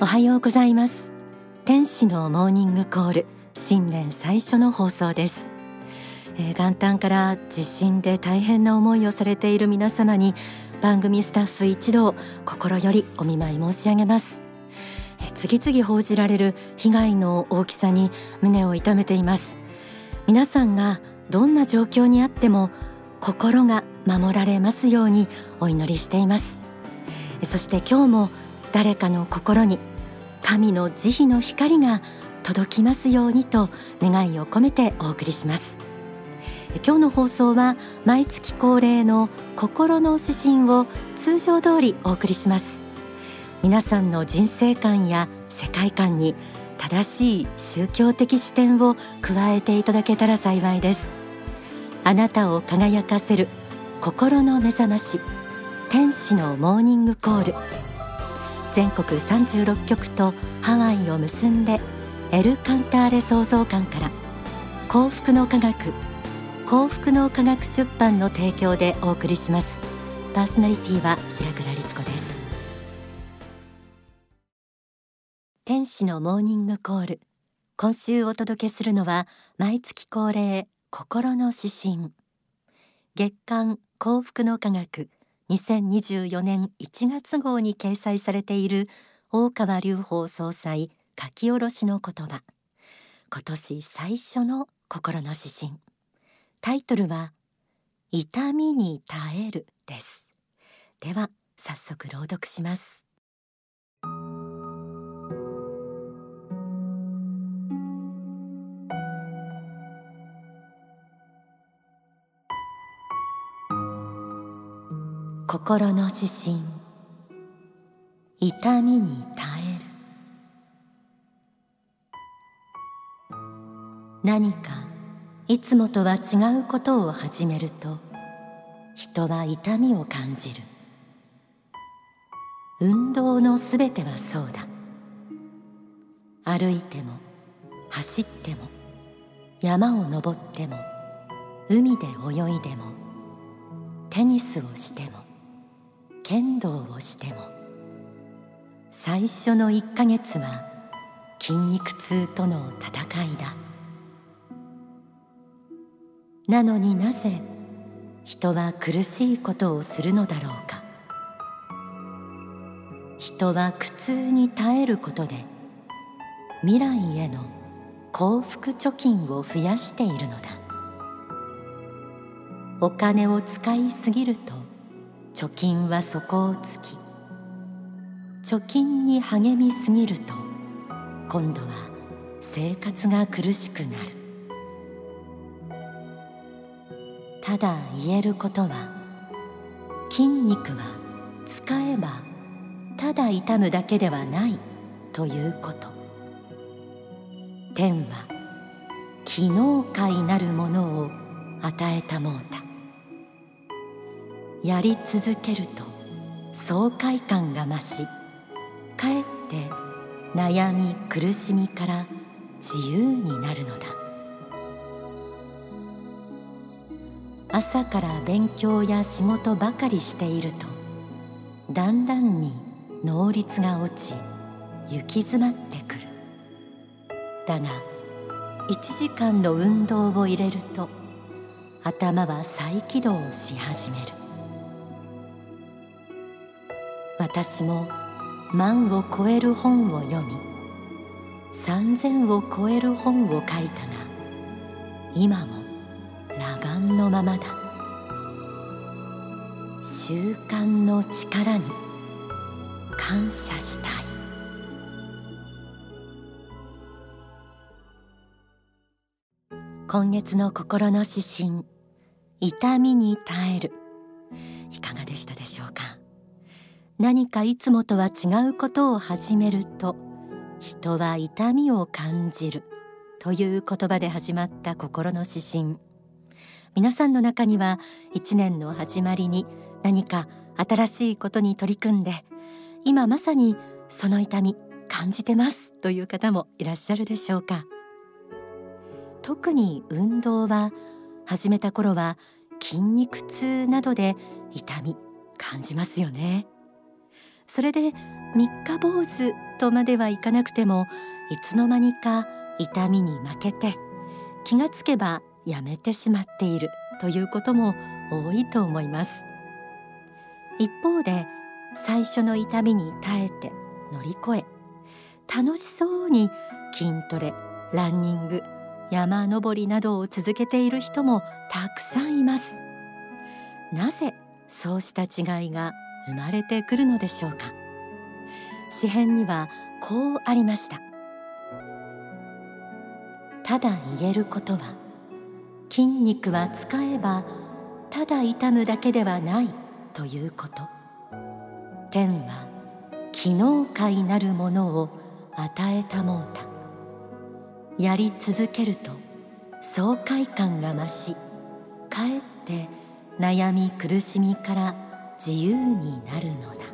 おはようございます。天使のモーニングコール、新年最初の放送です。元旦から地震で大変な思いをされている皆様に、番組スタッフ一同心よりお見舞い申し上げます。次々報じられる被害の大きさに胸を痛めています。皆さんがどんな状況にあっても心が守られますようにお祈りしています。そして今日も誰かの心に神の慈悲の光が届きますようにと願いを込めてお送りします。今日の放送は毎月恒例の心の指針を通常通りお送りします。皆さんの人生観や世界観に正しい宗教的視点を加えていただけたら幸いです。あなたを輝かせる心の目覚まし、天使のモーニングコール、全国36局とハワイを結んでエル・カンターレ創造館から幸福の科学、幸福の科学出版の提供でお送りします。パーソナリティは白倉律子です。天使のモーニングコール、今週お届けするのは毎月恒例心の指針、月刊幸福の科学2024年1月号に掲載されている大川隆法総裁書き下ろしの言葉、今年最初の心の指針。タイトルは痛みに耐えるです。では早速朗読します。心の指針、痛みに耐える。何かいつもとは違うことを始めると、人は痛みを感じる。運動のすべてはそうだ。歩いても走っても山を登っても海で泳いでもテニスをしても剣道をしても、最初の1ヶ月は筋肉痛との戦いだ。なのになぜ人は苦しいことをするのだろうか。人は苦痛に耐えることで未来への幸福貯金を増やしているのだ。お金を使いすぎると貯金は底をつき、貯金に励みすぎると今度は生活が苦しくなる。ただ言えることは、筋肉は使えばただ痛むだけではないということ。天は機能界なるものを与えたもうだ。やり続けると爽快感が増し、かえって悩み苦しみから自由になるのだ。朝から勉強や仕事ばかりしていると、だんだんに能率が落ち行き詰まってくる。だが1時間の運動を入れると頭は再起動し始める。私も万を超える本を読み、3000を超える本を書いたが、今も裸眼のままだ。習慣の力に感謝したい。今月の心の指針、痛みに耐える、いかがでしたでしょうか。何かいつもとは違うことを始めると、人は痛みを感じるという言葉で始まった心の指針。皆さんの中には一年の始まりに何か新しいことに取り組んで、今まさにその痛み感じてますという方もいらっしゃるでしょうか。特に運動は始めた頃は筋肉痛などで痛み感じますよね。それで三日坊主とまではいかなくても、いつの間にか痛みに負けて気がつけばやめてしまっているということも多いと思います。一方で最初の痛みに耐えて乗り越え、楽しそうに筋トレ、ランニング、山登りなどを続けている人もたくさんいます。なぜそうした違いが生まれてくるのでしょうか。詩編にはこうありました。ただ言えることは、筋肉は使えばただ痛むだけではないということ。天は機能界なるものを与えたもうた。やり続けると爽快感が増し、かえって悩み苦しみから自由になるのだ。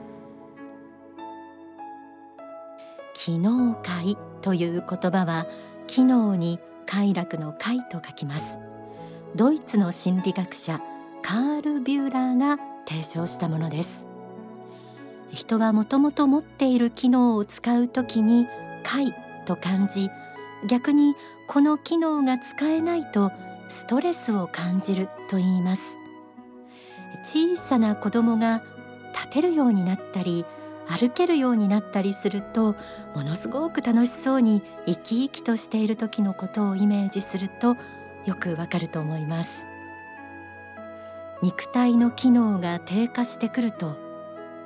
機能快という言葉は、機能に快楽の快と書きます。ドイツの心理学者カール・ビューラーが提唱したものです。人はもともと持っている機能を使うときに快と感じ、逆にこの機能が使えないとストレスを感じると言います。小さな子供が立てるようになったり歩けるようになったりすると、ものすごく楽しそうに生き生きとしている時のことをイメージするとよくわかると思います。肉体の機能が低下してくると、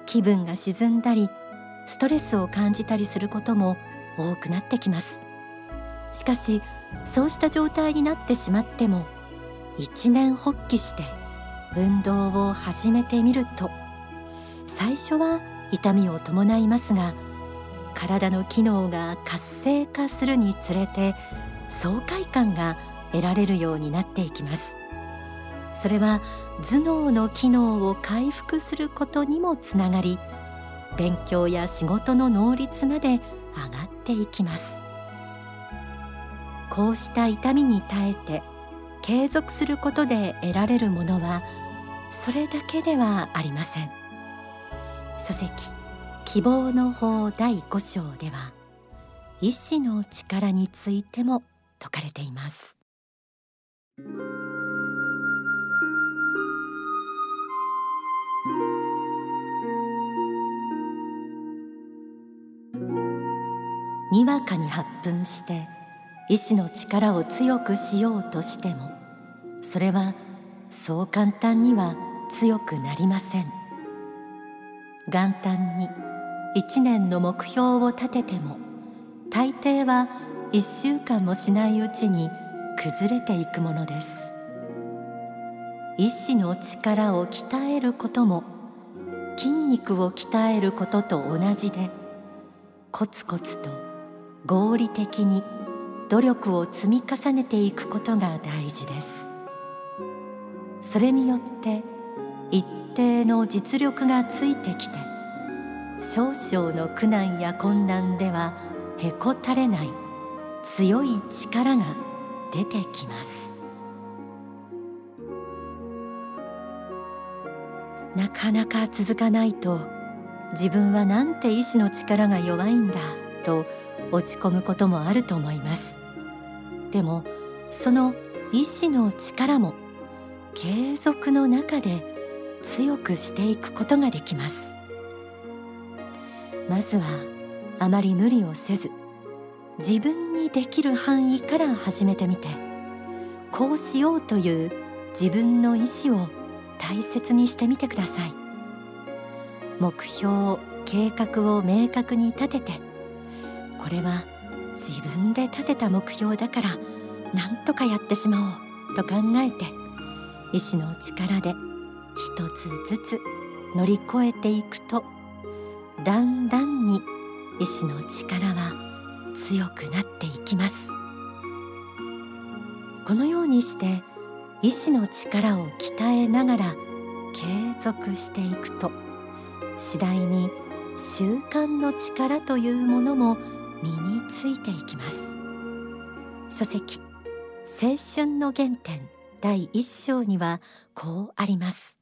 気分が沈んだりストレスを感じたりすることも多くなってきます。しかしそうした状態になってしまっても、一念発起して運動を始めてみると、最初は痛みを伴いますが、体の機能が活性化するにつれて爽快感が得られるようになっていきます。それは頭脳の機能を回復することにもつながり、勉強や仕事の能率まで上がっていきます。こうした痛みに耐えて継続することで得られるものは、それだけではありません。書籍希望の法第5章では、意志の力についても説かれています。にわかに発奮して意志の力を強くしようとしても、それはそう簡単には強くなりません。元旦に一年の目標を立てても、大抵は一週間もしないうちに崩れていくものです。意志の力を鍛えることも筋肉を鍛えることと同じで、コツコツと合理的に努力を積み重ねていくことが大事です。それによって一定の実力がついてきて、少々の苦難や困難ではへこたれない強い力が出てきます。なかなか続かないと、自分はなんて意志の力が弱いんだと落ち込むこともあると思います。でもその意志の力も継続の中で強くしていくことができます。まずはあまり無理をせず、自分にできる範囲から始めてみて、こうしようという自分の意志を大切にしてみてください。目標、計画を明確に立てて、これは自分で立てた目標だからなんとかやってしまおうと考えて、意志の力で一つずつ乗り越えていくと、だんだんに意志の力は強くなっていきます。このようにして意志の力を鍛えながら継続していくと、次第に習慣の力というものも身についていきます。書籍青春の原点第一章にはこうあります。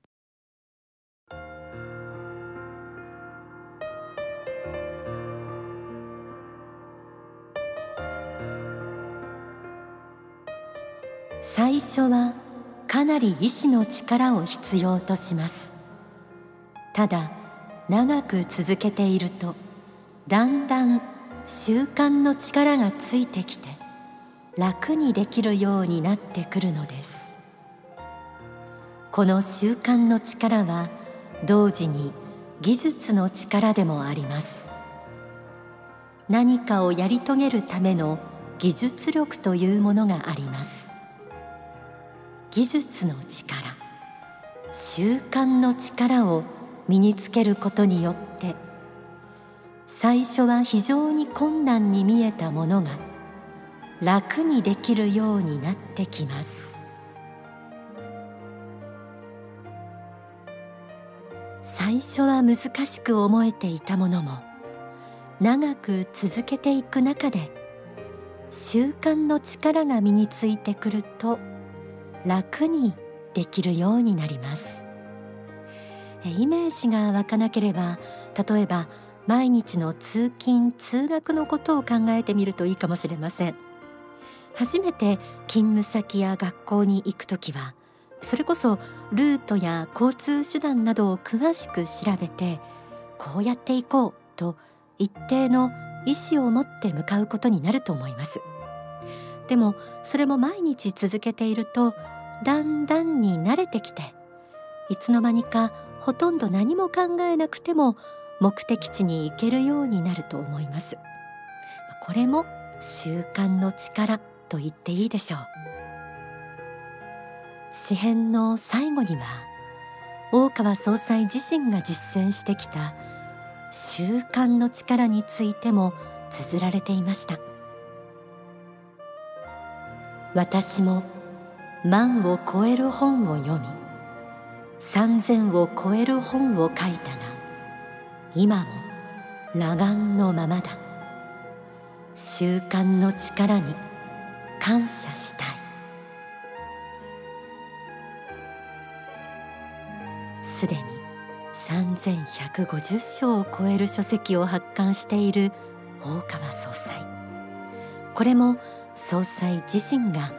最初はかなり意志の力を必要とします。ただ長く続けているとだんだん習慣の力がついてきて楽にできるようになってくるのです。この習慣の力は同時に技術の力でもあります。何かをやり遂げるための技術力というものがあります。技術の力、習慣の力を身につけることによって、最初は非常に困難に見えたものが楽にできるようになってきます。最初は難しく思えていたものも、長く続けていく中で、習慣の力が身についてくると楽にできるようになります。イメージが湧かなければ、例えば毎日の通勤通学のことを考えてみるといいかもしれません。初めて勤務先や学校に行くときは、それこそルートや交通手段などを詳しく調べて、こうやって行こうと一定の意思を持って向かうことになると思います。でもそれも毎日続けているとだんだんに慣れてきて、いつの間にかほとんど何も考えなくても目的地に行けるようになると思います。これも習慣の力と言っていいでしょう。詩編の最後には、大川総裁自身が実践してきた習慣の力についても綴られていました。私も万を超える本を読み、3000を超える本を書いたが、今も裸眼のままだ。習慣の力に感謝したい。すでに3150章を超える書籍を発刊している大川総裁。これも総裁自身が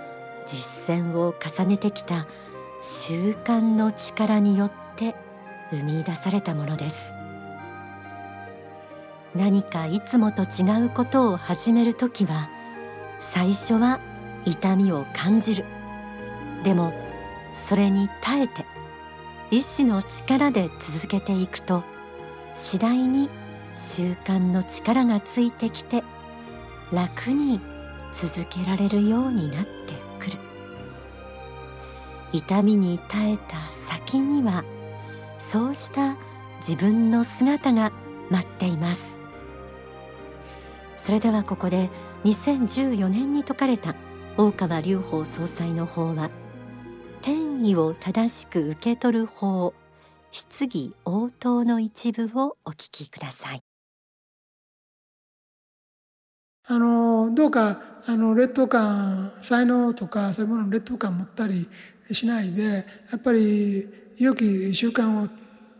実践を重ねてきた習慣の力によって生み出されたものです。何かいつもと違うことを始めるときは、最初は痛みを感じる。でもそれに耐えて意志の力で続けていくと、次第に習慣の力がついてきて楽に続けられるようになってくる。痛みに耐えた先には、そうした自分の姿が待っています。それではここで2014年に説かれた大川隆法総裁の法話、天意を正しく受け取る法、質疑応答の一部をお聞きください。どうか劣等感、才能とかそういうものの劣等感を持ったりしないで、やっぱり良き習慣を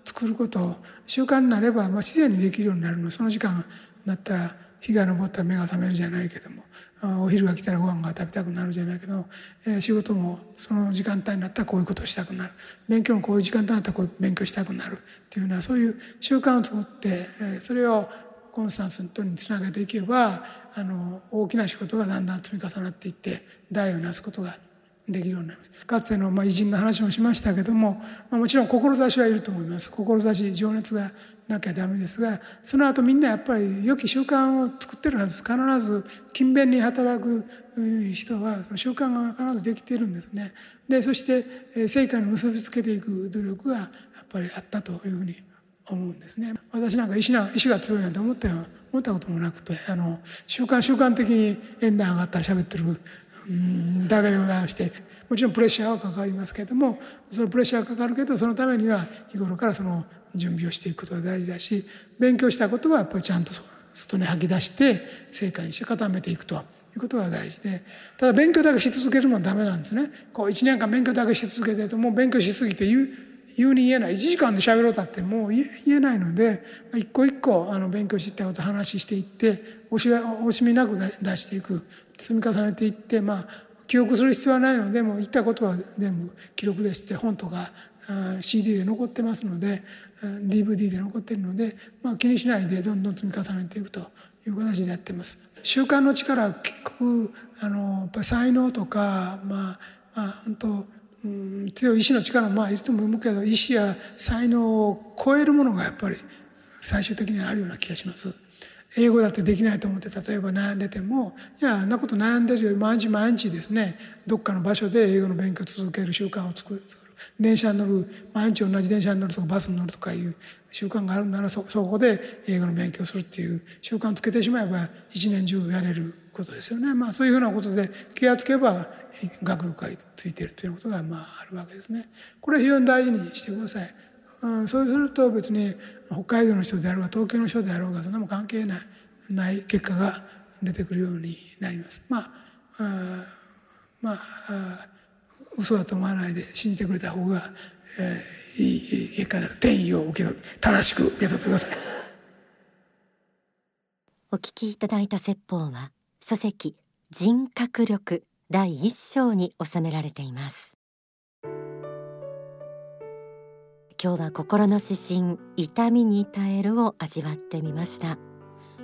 作ること。習慣になれば、自然にできるようになるの。その時間になったら、日が昇ったら目が覚めるじゃないけども、お昼が来たらご飯が食べたくなるじゃないけど、仕事もその時間帯になったらこういうことをしたくなる。勉強もこういう時間帯になったらこういう勉強したくなるっていうような、そういう習慣を作って、それをコンスタントにつなげていけば、大きな仕事がだんだん積み重なっていって代をなすことができるようになります。かつての偉人の話もしましたけども、もちろん志はいると思います。志、情熱がなきゃダメですが、その後みんなやっぱり良き習慣を作ってるはずです。必ず勤勉に働く人は習慣が必ずできているんですね。で、そして成果に結びつけていく努力がやっぱりあったというふうに思うんですね。私なんか意志が強いなんて思ったこともなくて、習慣的に演壇上がったら喋ってるだけでございまして、もちろんプレッシャーはかかりますけれども、そのプレッシャーはかかるけど、そのためには日頃からその準備をしていくことが大事だし、勉強したことはやっぱりちゃんと外に吐き出して成果にして固めていくということが大事で、ただ勉強だけし続けるのはダメなんですね。こう1年間勉強だけし続けてるともう勉強しすぎて言うに言えない、1時間で喋ろうたってもう言えないので、一個一個勉強していったことを話していって惜しみなく出していく、積み重ねていって、まあ記憶する必要はないので、もう言ったことは全部記録でして、本とか CD で残ってますので、 DVD で残っているので、まあ気にしないでどんどん積み重ねていくという形でやってます。習慣の力は結局やっぱり才能とか、本当強い意志の力もいるとも思うけど、意志や才能を超えるものがやっぱり最終的にあるような気がします。英語だってできないと思って例えば悩んでても、いやあんなこと悩んでるより毎日毎日ですね、どっかの場所で英語の勉強を続ける習慣を作る、電車に乗る、毎日同じ電車に乗るとかバスに乗るとかいう習慣があるなら、そこで英語の勉強をするっていう習慣をつけてしまえば一年中やれることですよね。そういうふうなことで気がつけば学力がついているということがあるわけですね。これ非常に大事にしてください。そうすると別に北海道の人であろうが東京の人であろうがそんなも関係ない結果が出てくるようになります。嘘だと思わないで信じてくれた方が、いい結果になる。転移を正しく受け取ってください。お聞きいただいた説法は書籍人格力第一章に収められています。今日は心の指針痛みに耐えるを味わってみました。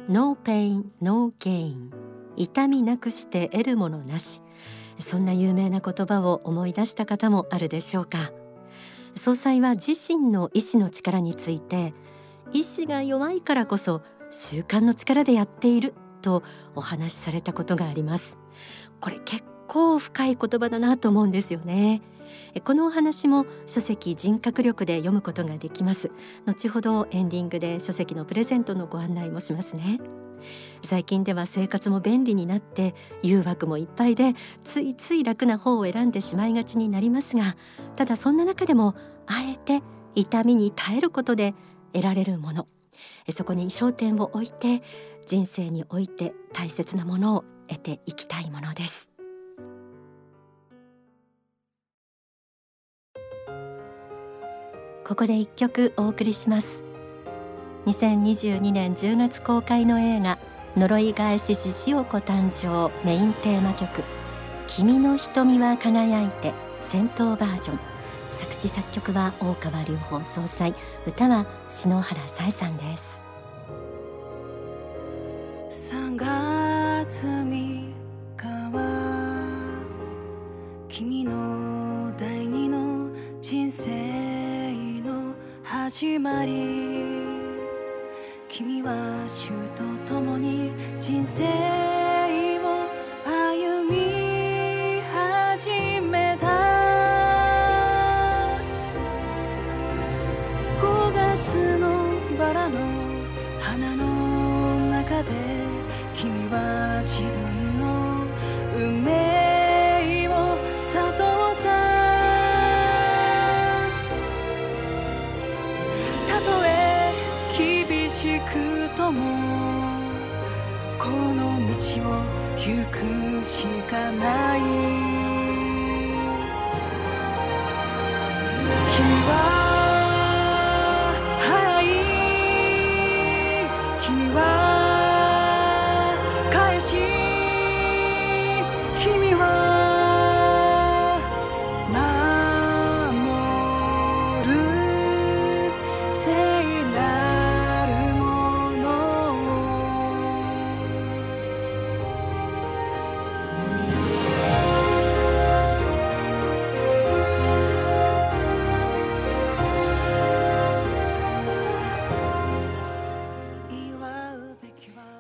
No pain, no gain、 痛みなくして得るものなし、そんな有名な言葉を思い出した方もあるでしょうか。総裁は自身の意志の力について、意志が弱いからこそ習慣の力でやっているとお話しされたことがあります。これ結構深い言葉だなと思うんですよね。このお話も書籍人格力で読むことができます。後ほどエンディングで書籍のプレゼントのご案内もしますね。最近では生活も便利になって誘惑もいっぱいで、ついつい楽な方を選んでしまいがちになりますが、ただそんな中でもあえて痛みに耐えることで得られるもの、そこに焦点を置いて人生において大切なものを得ていきたいものです。ここで一曲お送りします。2022年10月公開の映画呪い返しししおこ誕生メインテーマ曲君の瞳は輝いて戦闘バージョン、作詞作曲は大川隆法総裁、歌は篠原さえさんです。3月3日は君の第二の人生の始まり、君は主と共に人生を歩み始めた。花の中で君は自分の運命を悟った。たとえ厳しくともこの道を行くしかない。君は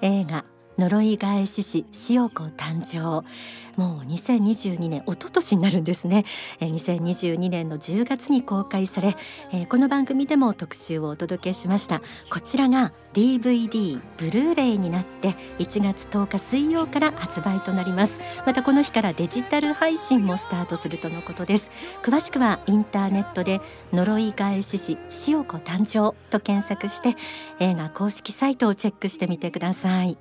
映画呪い返し師しおこ誕生、もう2022年一昨年になるんですね。2022年の10月に公開され、この番組でも特集をお届けしました。こちらが DVD ブルーレイになって1月10日水曜から発売となります。またこの日からデジタル配信もスタートするとのことです。詳しくはインターネットで呪い返し師塩子誕生と検索して映画公式サイトをチェックしてみてください。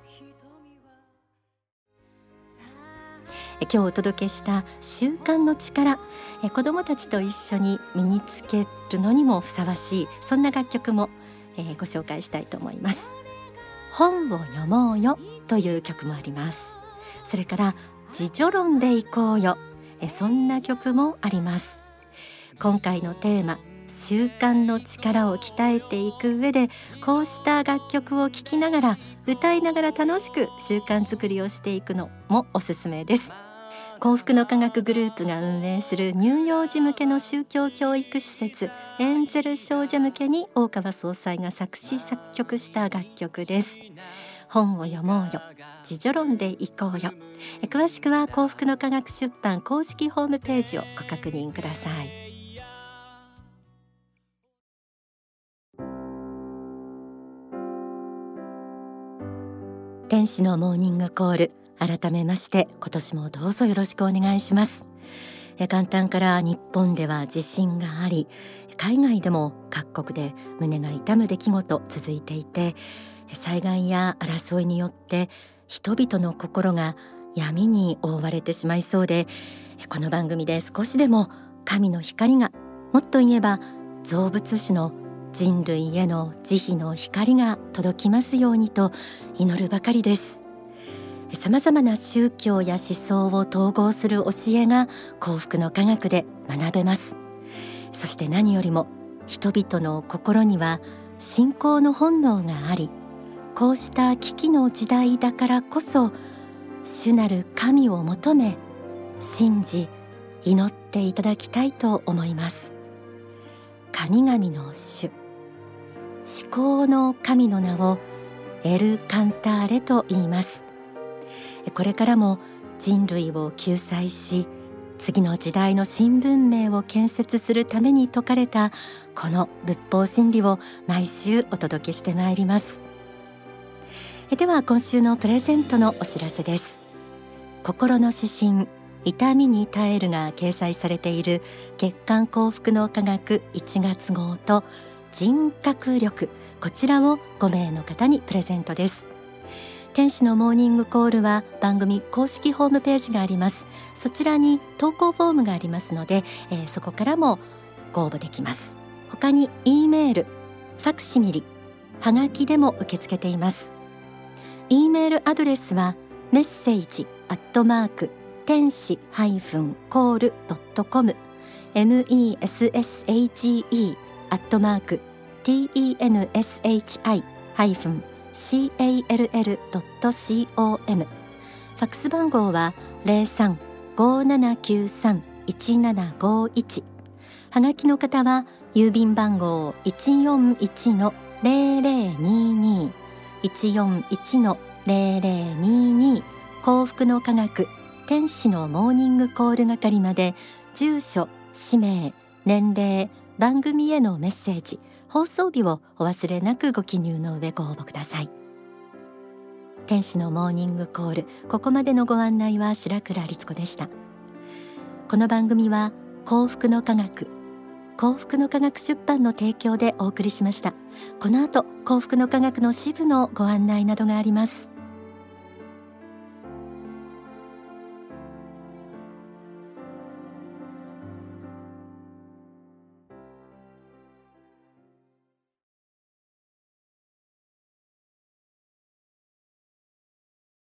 今日お届けした習慣の力、子どもたちと一緒に身につけるのにもふさわしい、そんな楽曲もご紹介したいと思います。本を読もうよという曲もあります。それから自助論でいこうよ、そんな曲もあります。今回のテーマ、習慣の力を鍛えていく上で、こうした楽曲を聴きながら歌いながら楽しく習慣作りをしていくのもおすすめです。幸福の科学グループが運営する乳幼児向けの宗教教育施設エンゼル少女向けに大川総裁が作詞作曲した楽曲です。本を読もうよ、自助論でいこうよ、詳しくは幸福の科学出版公式ホームページをご確認ください。天使のモーニングコール、改めまして今年もどうぞよろしくお願いします。元旦から日本では地震があり、海外でも各国で胸が痛む出来事続いていて、災害や争いによって人々の心が闇に覆われてしまいそうで、この番組で少しでも神の光が、もっと言えば造物主の人類への慈悲の光が届きますようにと祈るばかりです。さまざまな宗教や思想を統合する教えが幸福の科学で学べます。そして何よりも人々の心には信仰の本能があり、こうした危機の時代だからこそ主なる神を求め、信じ祈っていただきたいと思います。神々の主、至高の神の名をエル・カンターレと言います。これからも人類を救済し、次の時代の新文明を建設するために説かれたこの仏法真理を毎週お届けしてまいります。では今週のプレゼントのお知らせです。心の指針痛みに耐えるが掲載されている月刊幸福の科学1月号と人格力、こちらを5名の方にプレゼントです。天使のモーニングコールは番組公式ホームページがあります。そちらに投稿フォームがありますので、そこからもご応募できます。他に E メール、ファクシミリ、はがきでも受け付けています。 E メールアドレスはメッセージ天使-call.com message@tenshi-call.com。 ファクス番号は 03-5793-1751。 はがきの方は郵便番号 141-0022 141-0022 幸福の科学天使のモーニングコール係まで、住所、氏名、年齢、番組へのメッセージ、放送日をお忘れなくご記入の上ご応募ください。天使のモーニングコール、ここまでのご案内は白倉律子でした。この番組は幸福の科学、幸福の科学出版の提供でお送りしました。この後、幸福の科学の支部のご案内などがあります。